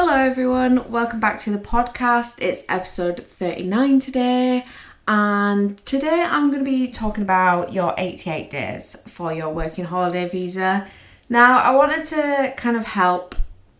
Hello everyone, welcome back to the podcast. It's episode 39 today, and today I'm going to be talking about your 88 days for your working holiday visa. Now, I wanted to kind of help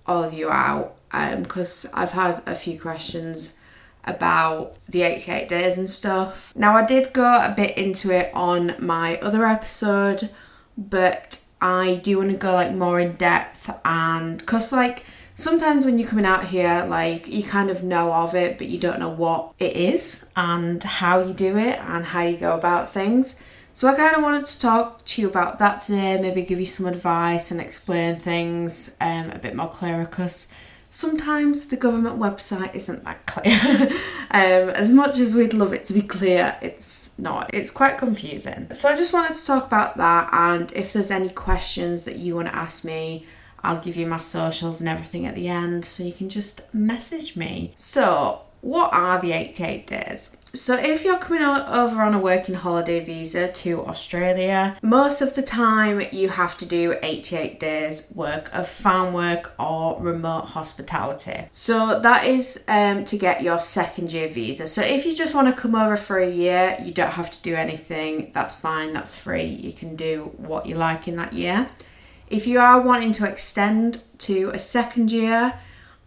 all of you out because I've had a few questions about the 88 days and stuff. Now, I did go a bit into it on my other episode, but I do want to go like more in depth, and because like sometimes when you're coming out here, like you kind of know of it, but you don't know what it is and how you do it and how you go about things. So I kind of wanted to talk to you about that today, maybe give you some advice and explain things a bit more clearer, because sometimes the government website isn't that clear. As much as we'd love it to be clear, it's not. It's quite confusing. So I just wanted to talk about that, and if there's any questions that you want to ask me, I'll give you my socials and everything at the end, so you can just message me. So, what are the 88 days? So if you're coming over on a working holiday visa to Australia, most of the time you have to do 88 days work of farm work or remote hospitality. So that is to get your second year visa. So if you just want to come over for a year, you don't have to do anything. That's fine, that's free. You can do what you like in that year. If you are wanting to extend to a second year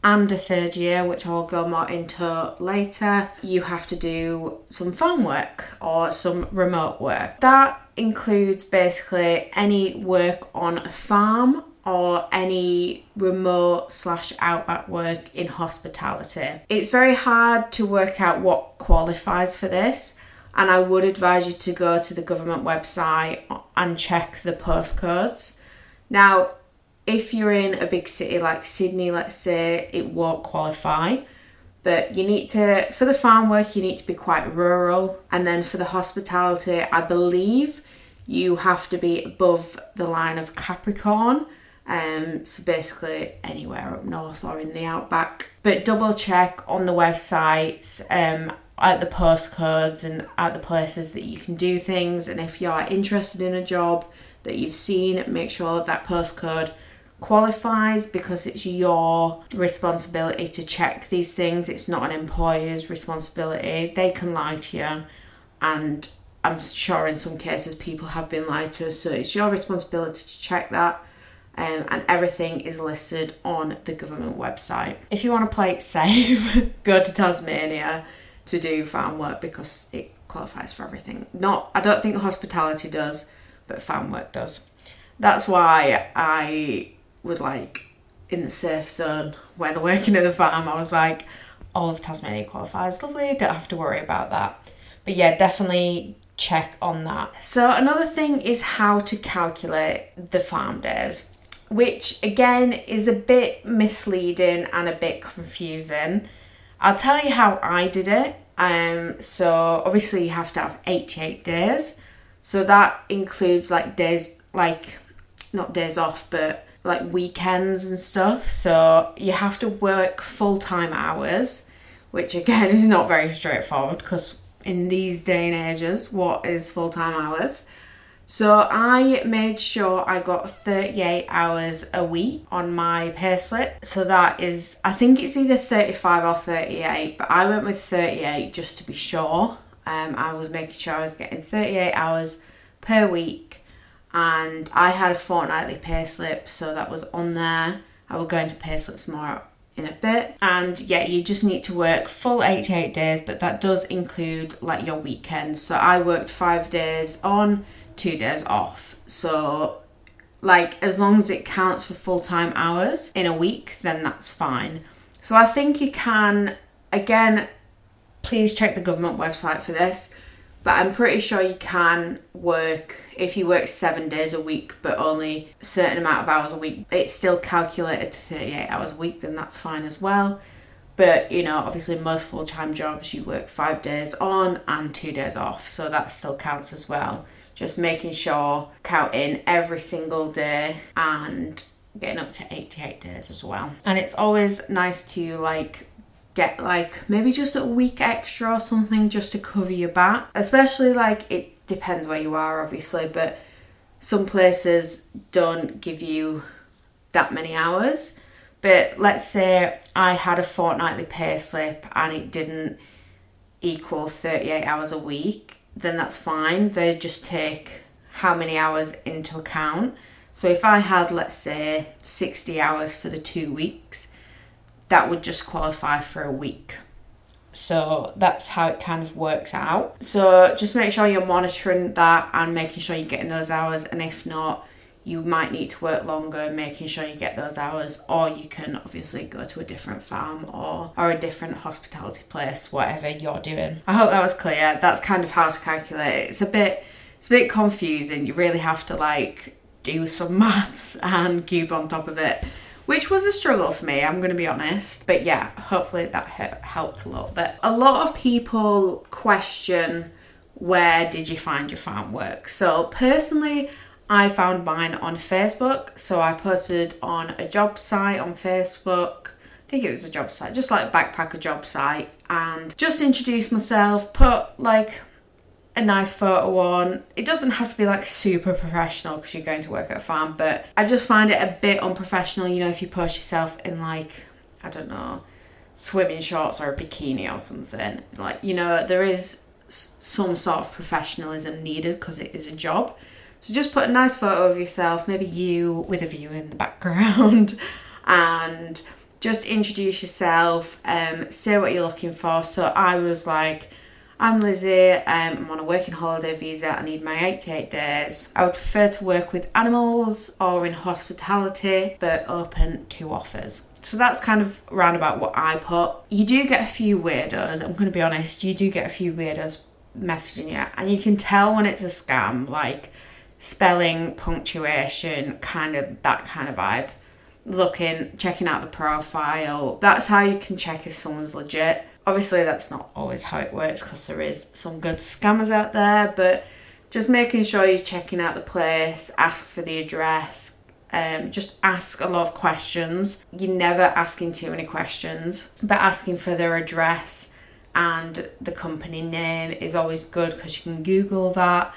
and a third year, which I'll go more into later, you have to do some farm work or some remote work. That includes basically any work on a farm or any remote / outback work in hospitality. It's very hard to work out what qualifies for this, and I would advise you to go to the government website and check the postcodes. Now, if you're in a big city like Sydney, let's say, it won't qualify. But you need to, for the farm work, you need to be quite rural. And then for the hospitality, I believe you have to be above the line of Capricorn. So basically anywhere up north or in the outback. But double check on the websites, at the postcodes and at the places that you can do things. And if you're interested in a job that you've seen, make sure that postcode qualifies, because it's your responsibility to check these things. It's not an employer's responsibility. They can lie to you, and I'm sure in some cases people have been lied to, so it's your responsibility to check that. And everything is listed on the government website. If you want to play it safe, go to Tasmania to do farm work, because it qualifies for everything. I don't think hospitality does, but farm work does. That's why I was like in the safe zone when working at the farm. I was like, all of Tasmania qualifies, lovely, don't have to worry about that. But yeah, definitely check on that. So another thing is how to calculate the farm days, which again is a bit misleading and a bit confusing. I'll tell you how I did it. So obviously you have to have 88 days. So that includes like days, like not days off, but like weekends and stuff. So you have to work full-time hours, which again is not very straightforward, because in these day and ages, what is full-time hours? So I made sure I got 38 hours a week on my payslip. So that is, I think it's either 35 or 38, but I went with 38 just to be sure. I was making sure I was getting 38 hours per week, and I had a fortnightly payslip, so that was on there. I will go into payslips more in a bit. And yeah, you just need to work full 88 days, but that does include like your weekends. So I worked 5 days on, 2 days off. So like as long as it counts for full-time hours in a week, then that's fine. So I think you can, again, please check the government website for this, but I'm pretty sure you can work, if you work 7 days a week but only a certain amount of hours a week, it's still calculated to 38 hours a week, then that's fine as well. But you know, obviously most full-time jobs you work 5 days on and 2 days off, so that still counts as well. Just making sure, counting every single day and getting up to 88 days as well. And it's always nice to like get like maybe just a week extra or something just to cover your back, especially like it depends where you are obviously, but some places don't give you that many hours, But let's say I had a fortnightly pay slip and it didn't equal 38 hours a week, then that's fine. They just take how many hours into account. So if I had, let's say, 60 hours for the 2 weeks, that would just qualify for a week. So that's how it kind of works out. So just make sure you're monitoring that and making sure you're getting those hours. And if not, you might need to work longer, making sure you get those hours. Or you can obviously go to a different farm or a different hospitality place, whatever you're doing. I hope that was clear. That's kind of how to calculate it. It's a bit confusing. You really have to do some maths and cube on top of it, which was a struggle for me, I'm going to be honest. But yeah, hopefully that helped a lot. But a lot of people question, where did you find your farm work? So personally, I found mine on Facebook. So I posted on a job site on Facebook. I think it was a job site, just like a backpacker job site. And just introduced myself, put a nice photo on. It doesn't have to be super professional because you're going to work at a farm, but I just find it a bit unprofessional, if you post yourself in I don't know, swimming shorts or a bikini or something. There is some sort of professionalism needed because it is a job. So just put a nice photo of yourself, maybe you with a view in the background, and just introduce yourself, say what you're looking for. So I was I'm Lizzie, I'm on a working holiday visa, I need my 88 days. I would prefer to work with animals or in hospitality, but open to offers. So that's kind of roundabout what I put. You do get a few weirdos, I'm going to be honest, you do get a few weirdos messaging you. And you can tell when it's a scam, spelling, punctuation, that kind of vibe. Checking out the profile. That's how you can check if someone's legit. Obviously, that's not always how it works because there is some good scammers out there, but just making sure you're checking out the place, ask for the address, just ask a lot of questions. You're never asking too many questions, but asking for their address and the company name is always good because you can Google that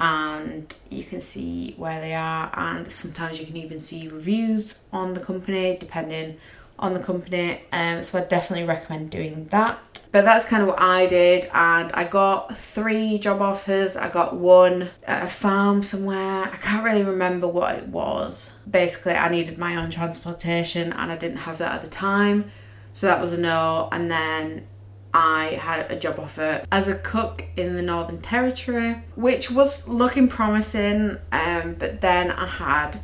and you can see where they are, and sometimes you can even see reviews on the company depending on the company, so I definitely recommend doing that. But that's kind of what I did, and I got 3 job offers. I got one at a farm somewhere, I can't really remember what it was. Basically, I needed my own transportation and I didn't have that at the time, so that was a no. And then I had a job offer as a cook in the Northern Territory, which was looking promising, but then I had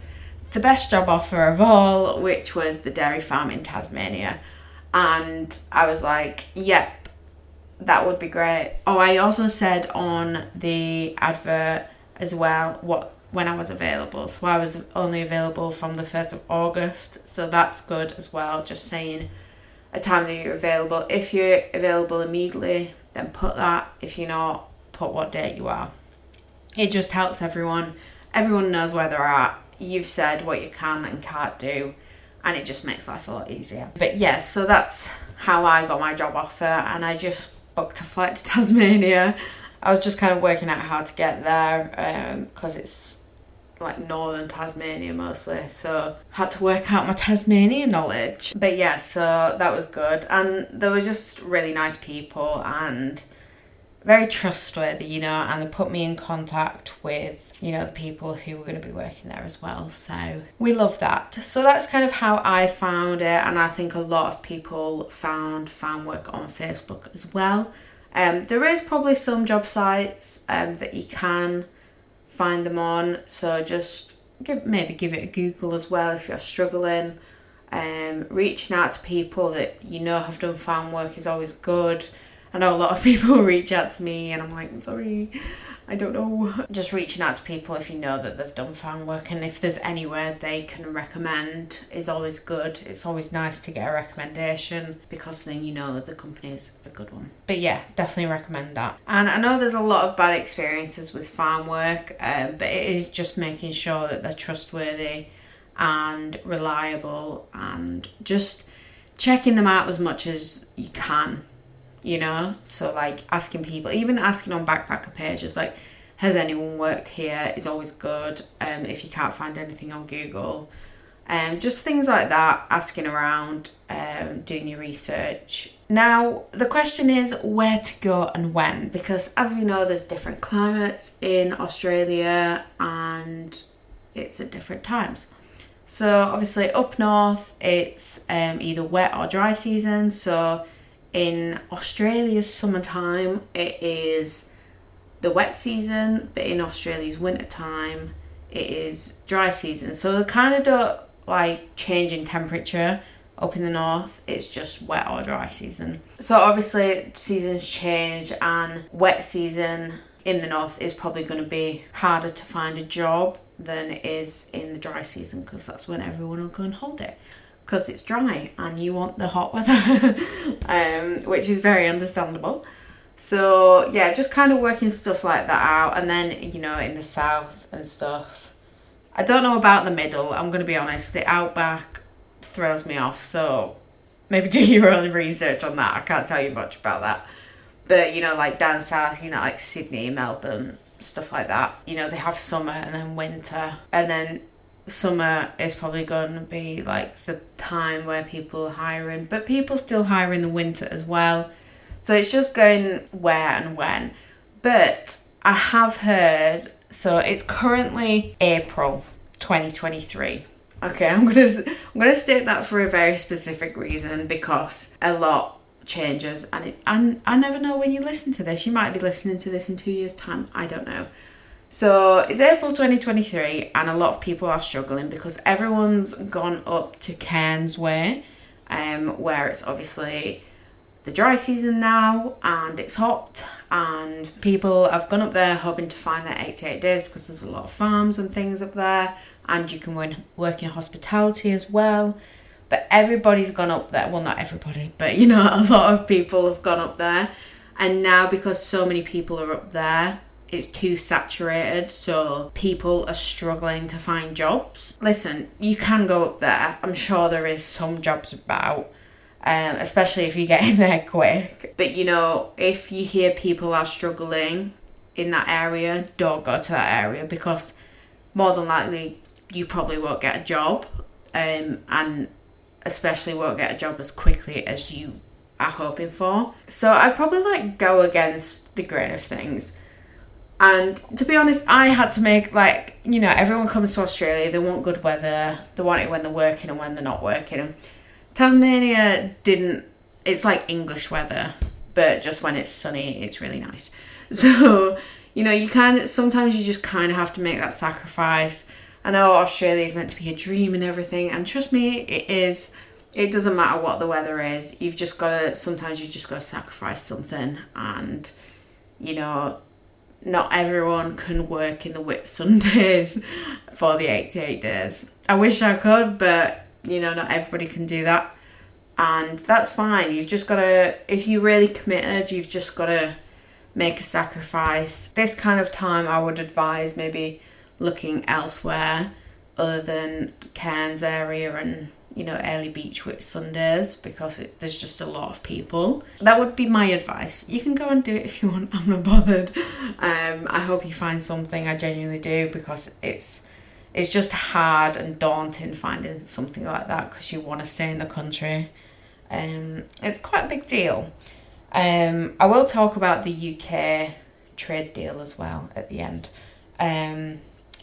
the best job offer of all, which was the dairy farm in Tasmania. And I was yep, that would be great. Oh, I also said on the advert as well when I was available. So I was only available from the 1st of August. So that's good as well. Just saying a time that you're available. If you're available immediately, then put that. If you're not, put what date you are. It just helps everyone. Everyone knows where they're at. You've said what you can and can't do, and it just makes life a lot easier. But yeah, so that's how I got my job offer, and I just booked a flight to Tasmania. I was just kind of working out how to get there, because it's northern Tasmania mostly, so I had to work out my Tasmania knowledge. But yeah, so that was good, and they were just really nice people and very trustworthy, and they put me in contact with, the people who were going to be working there as well. So we love that. So that's kind of how I found it. And I think a lot of people found farm work on Facebook as well. There is probably some job sites that you can find them on. So just give it a Google as well if you're struggling. Reaching out to people that have done farm work is always good. I know a lot of people reach out to me and I'm sorry, I don't know. Just reaching out to people if you know that they've done farm work, and if there's anywhere they can recommend is always good. It's always nice to get a recommendation because then the company's a good one. But yeah, definitely recommend that. And I know there's a lot of bad experiences with farm work, but it is just making sure that they're trustworthy and reliable and just checking them out as much as you can. So asking people, even asking on backpacker pages, has anyone worked here, is always good. If you can't find anything on Google, Just things like that, asking around, doing your research. Now, the question is where to go and when, because as we know, there's different climates in Australia and it's at different times. So obviously up north, it's either wet or dry season. So in Australia's summertime, it is the wet season, but in Australia's wintertime, it is dry season. So they kind of don't like change in temperature up in the north. It's just wet or dry season. So obviously seasons change, and wet season in the north is probably going to be harder to find a job than it is in the dry season, because that's when everyone will go on holiday, because it's dry and you want the hot weather, which is very understandable. So yeah, just kind of working stuff like that out. And then, you know, in the south and stuff, I don't know about the middle, I'm going to be honest. The outback throws me off, so maybe do your own research on that. I can't tell you much about that. But, you know, like down south, you know, like Sydney, Melbourne, stuff like that, you know, they have summer and then winter, and then summer is probably going to be like the time where people are hiring, but people still hire in the winter as well. So it's just going where and when. But I have heard, so it's currently April 2023. Okay, I'm gonna state that for a very specific reason, because a lot changes, and I never know when you listen to this. You might be listening to this in 2 years' time, I don't know. So it's April 2023, and a lot of people are struggling because everyone's gone up to Cairns Way, where it's obviously the dry season now and it's hot, and people have gone up there hoping to find their 88 days because there's a lot of farms and things up there, and you can work in hospitality as well. But everybody's gone up there. Well, not everybody, but, you know, a lot of people have gone up there. And now, because so many people are up there, it's too saturated. So people are struggling to find jobs. Listen, you can go up there. I'm sure there is some jobs about, especially if you get in there quick. But, you know, if you hear people are struggling in that area, don't go to that area, because more than likely you probably won't get a job, and especially won't get a job as quickly as you are hoping for. So I probably like go against the grain of things. And to be honest, I had to make, like, you know, everyone comes to Australia, they want good weather, they want it when they're working and when they're not working. Tasmania didn't, it's like English weather, but just when it's sunny, it's really nice. So, you know, sometimes you just kind of have to make that sacrifice. I know Australia is meant to be a dream and everything, and trust me, it is. It doesn't matter what the weather is. Sometimes you've just got to sacrifice something, and, you know, not everyone can work in the Whitsundays for the 88 days. I wish I could, but, you know, not everybody can do that, and that's fine. You've just got to, if you're really committed, you've just got to make a sacrifice. This kind of time, I would advise maybe looking elsewhere other than Cairns area and, you know, Early Beach Whitsundays, because there's just a lot of people. That would be my advice. You can go and do it if you want, I'm not bothered. I hope you find something, I genuinely do, because it's just hard and daunting finding something like that, because you want to stay in the country. It's quite a big deal. I will talk about the UK trade deal as well at the end.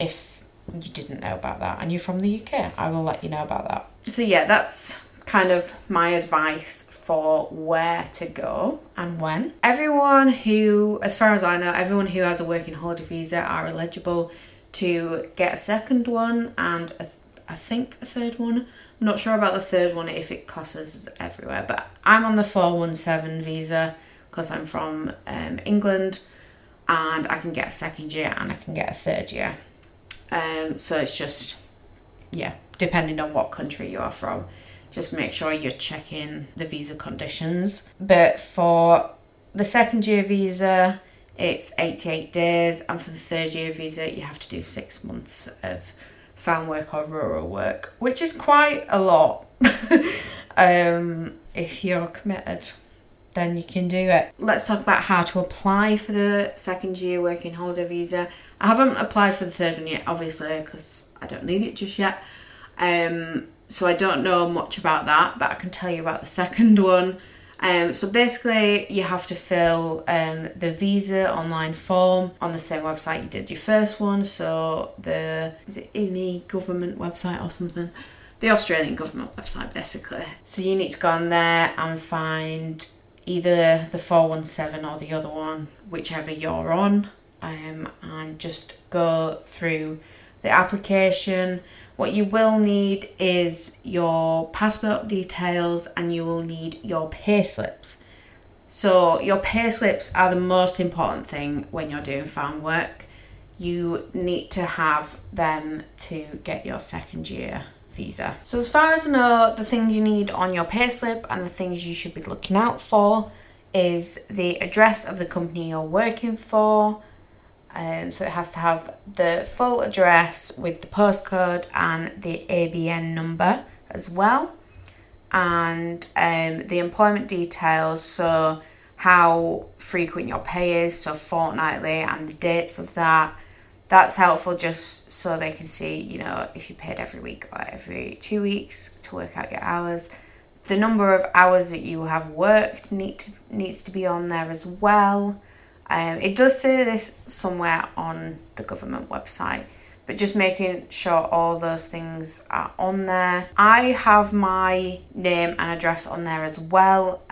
If you didn't know about that and you're from the UK, I will let you know about that. So yeah, that's kind of my advice for where to go and when. Everyone who, as far as I know, everyone who has a working holiday visa are eligible to get a second one, and I think a third one. I'm not sure about the third one, if it classes everywhere, but I'm on the 417 visa because I'm from England, and I can get a second year and I can get a third year. So it's just, yeah, depending on what country you are from, just make sure you're checking the visa conditions. But for the second year visa, it's 88 days. And for the third year visa, you have to do 6 months of farm work or rural work, which is quite a lot. If you're committed, then you can do it. Let's talk about how to apply for the second year working holiday visa. I haven't applied for the third one yet, obviously, because I don't need it just yet. So I don't know much about that, but I can tell you about the second one. So basically you have to fill the visa online form on the same website you did your first one. So the, is it any government website or something? The Australian government website, basically. So you need to go on there and find either the 417 or the other one, whichever you're on, and just go through the application. What you will need is your passport details, and you will need your payslips. So your payslips are the most important thing when you're doing farm work. You need to have them to get your second year visa. So as far as I know, the things you need on your payslip and the things you should be looking out for is the address of the company you're working for. So it has to have the full address with the postcode and the ABN number as well, and the employment details, so how frequent your pay is, so fortnightly, and the dates of that. That's helpful just so they can see, you know, if you're paid every week or every 2 weeks, to work out your hours. The number of hours that you have worked needs to be on there as well. It does say this somewhere on the government website, but just making sure all those things are on there. I have my name and address on there as well.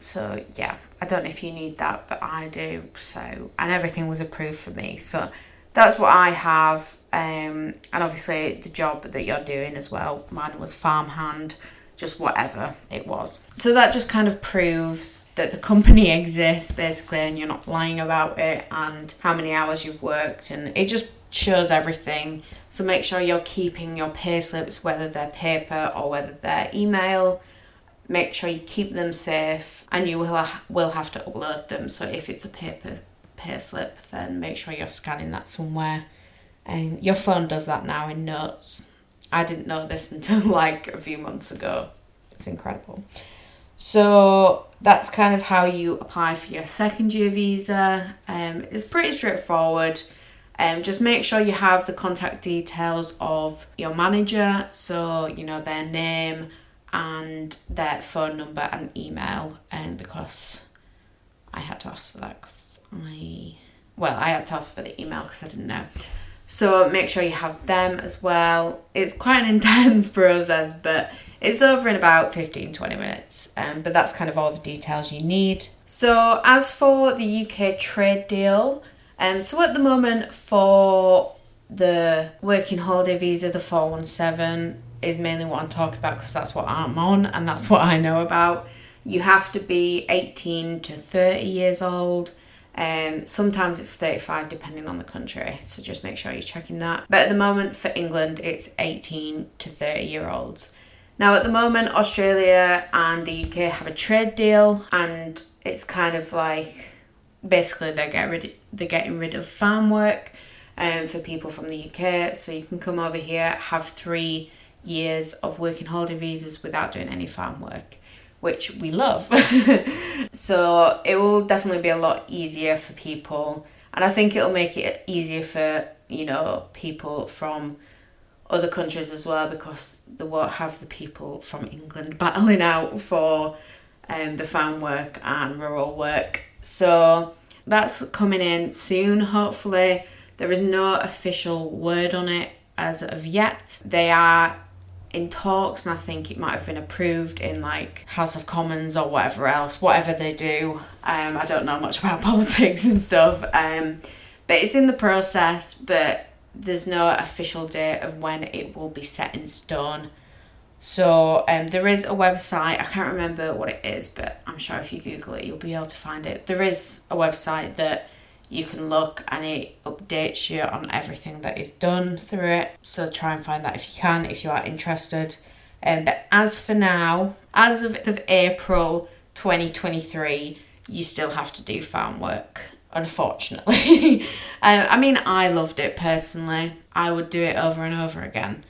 So yeah, I don't know if you need that, but I do. So, and everything was approved for me. So that's what I have. And obviously the job that you're doing as well. Mine was farmhand, just whatever it was. So that just kind of proves that the company exists, basically, and you're not lying about it, and how many hours you've worked, and it just shows everything. So make sure you're keeping your payslips, whether they're paper or whether they're email. Make sure you keep them safe, and you will have to upload them. So if it's a paper payslip, then make sure you're scanning that somewhere. And your phone does that now in Notes. I didn't know this until like a few months ago. It's incredible. So that's kind of how you apply for your second year visa. It's pretty straightforward. Just make sure you have the contact details of your manager. So, you know, their name and their phone number and email. And because I had to ask for that, because I had to ask for the email because I didn't know. So make sure you have them as well. It's quite an intense process, but it's over in about 15-20 minutes. But that's kind of all the details you need. So as for the UK trade deal, so at the moment for the working holiday visa, the 417 is mainly what I'm talking about because that's what I'm on and that's what I know about. You have to be 18 to 30 years old. Sometimes it's 35 depending on the country, so just make sure you're checking that. But at the moment for England it's 18 to 30 year olds. Now at the moment Australia and the UK have a trade deal, and it's kind of like basically they're getting rid of farm work for people from the UK, so you can come over here, have 3 years of working holiday visas without doing any farm work, which we love. So it will definitely be a lot easier for people. And I think it'll make it easier for, you know, people from other countries as well, because they won't have the people from England battling out for the farm work and rural work. So that's coming in soon, hopefully. There is no official word on it as of yet. They are in talks, and I think it might have been approved in like House of Commons or whatever else, whatever they do. I don't know much about politics and stuff, but it's in the process, but there's no official date of when it will be set in stone. So there is a website, I can't remember what it is, but I'm sure if you Google it you'll be able to find it. There is a website that you can look, and it updates you on everything that is done through it. So try and find that if you can, if you are interested. But as for now, as of April 2023, you still have to do farm work, unfortunately. I mean, I loved it personally. I would do it over and over again.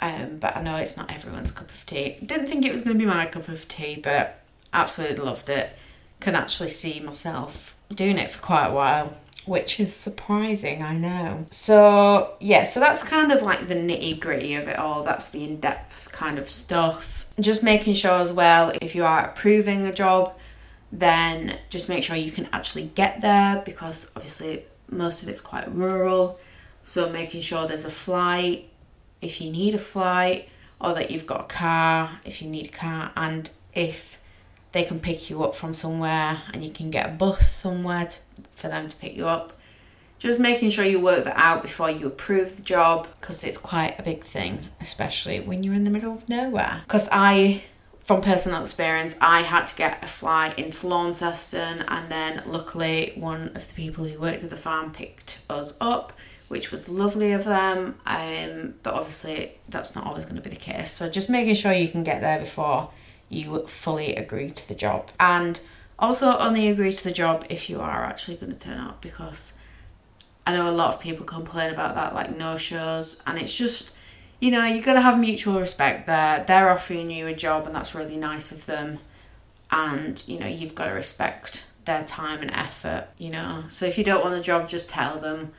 But I know it's not everyone's cup of tea. Didn't think it was going to be my cup of tea, but absolutely loved it. Can actually see myself doing it for quite a while. which is surprising, I know. So, yeah, so that's kind of like the nitty-gritty of it all. That's the in-depth kind of stuff. Just making sure as well, if you are approving a job, then just make sure you can actually get there, because obviously most of it's quite rural. So making sure there's a flight if you need a flight, or that you've got a car if you need a car, and if they can pick you up from somewhere and you can get a bus somewhere for them to pick you up. Just making sure you work that out before you approve the job, because it's quite a big thing, especially when you're in the middle of nowhere. Because from personal experience, I had to get a flight into Launceston, and then luckily one of the people who worked at the farm picked us up, which was lovely of them, but obviously that's not always going to be the case. So just making sure you can get there before you fully agree to the job. And also only agree to the job if you are actually going to turn up, because I know a lot of people complain about that, like no-shows, and it's just... You know, you've got to have mutual respect there. They're offering you a job and that's really nice of them. And, you know, you've got to respect their time and effort, you know. So if you don't want the job, just tell them.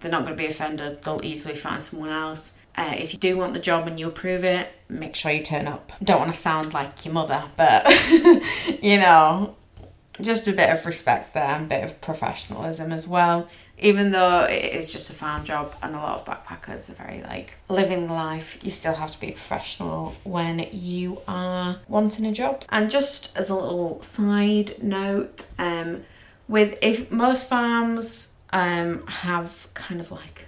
They're not going to be offended. They'll easily find someone else. If you do want the job and you approve it, make sure you turn up. Don't want to sound like your mother, but, you know, just a bit of respect there and a bit of professionalism as well. Even though it is just a farm job and a lot of backpackers are very like living life, you still have to be professional when you are wanting a job. And just as a little side note, if most farms have kind of like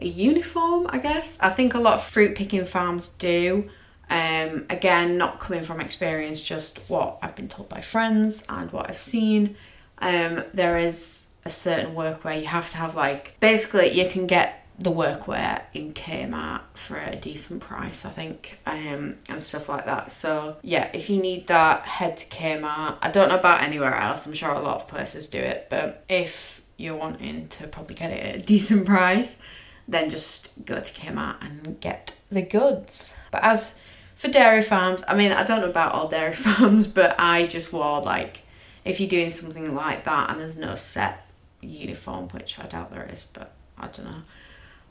a uniform, I guess. I think a lot of fruit picking farms do. Again, not coming from experience, just what I've been told by friends and what I've seen. There is a certain workwear you have to have. Like, basically you can get the workwear in Kmart for a decent price, I think, and stuff like that. So yeah, if you need that, head to Kmart. I don't know about anywhere else, I'm sure a lot of places do it, but if you're wanting to probably get it at a decent price, then just go to Kmart and get the goods. But as for dairy farms, I mean, I don't know about all dairy farms, but I just wore, like, if you're doing something like that and there's no set uniform, which I doubt there is, but I don't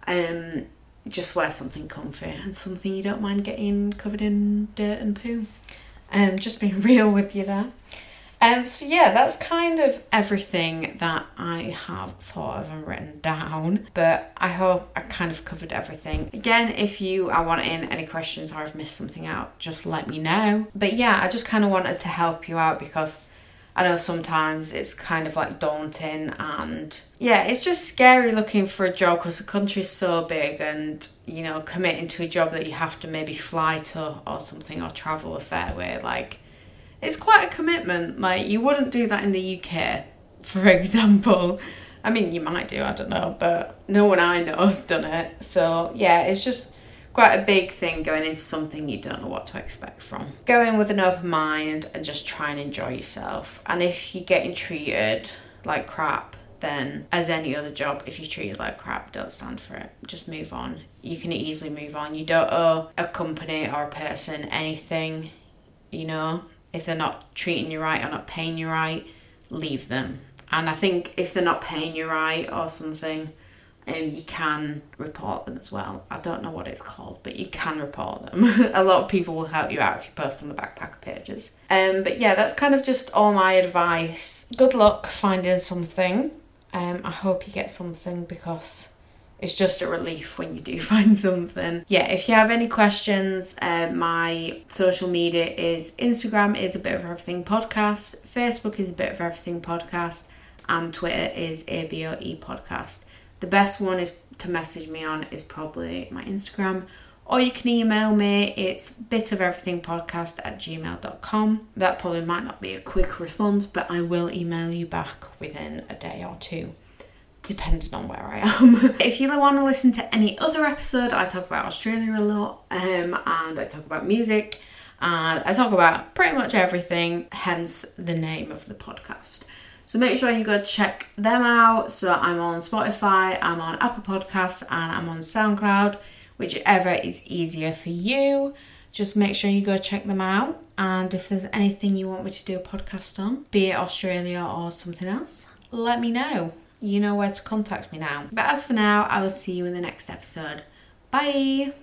know, just wear something comfy and something you don't mind getting covered in dirt and poo. Just being real with you there. So yeah, that's kind of everything that I have thought of and written down, but I hope I kind of covered everything. Again, if you are wanting any questions or I've missed something out, just let me know. But yeah, I just kind of wanted to help you out, because I know sometimes it's kind of like daunting, and yeah, it's just scary looking for a job, because the country's so big, and, you know, committing to a job that you have to maybe fly to or something, or travel a fair way, like, it's quite a commitment. Like, you wouldn't do that in the UK, for example. I mean, you might do, I don't know, but no one I know has done it. So yeah, it's just quite a big thing going into something you don't know what to expect from. Go in with an open mind and just try and enjoy yourself. And if you're getting treated like crap, then as any other job, if you're treated like crap, don't stand for it. Just move on. You can easily move on. You don't owe a company or a person anything, you know. If they're not treating you right or not paying you right, leave them. And I think if they're not paying you right or something, you can report them as well. I don't know what it's called, but you can report them. A lot of people will help you out if you post on the backpacker pages. But yeah, that's kind of just all my advice. Good luck finding something. I hope you get something, because it's just a relief when you do find something. Yeah, if you have any questions, my social media is Instagram is A Bit of Everything Podcast, Facebook is A Bit of Everything Podcast, and Twitter is ABOE Podcast. The best one is to message me on is probably my Instagram, or you can email me. It's bitofereverythingpodcast@gmail.com. That probably might not be a quick response, but I will email you back within a day or two, depending on where I am. If you want to listen to any other episode, I talk about Australia a lot, and I talk about music, and I talk about pretty much everything, hence the name of the podcast. So make sure you go check them out. So I'm on Spotify, I'm on Apple Podcasts, and I'm on SoundCloud, whichever is easier for you. Just make sure you go check them out. And if there's anything you want me to do a podcast on, be it Australia or something else, let me know. you know where to contact me now. But as for now, I will see you in the next episode. Bye!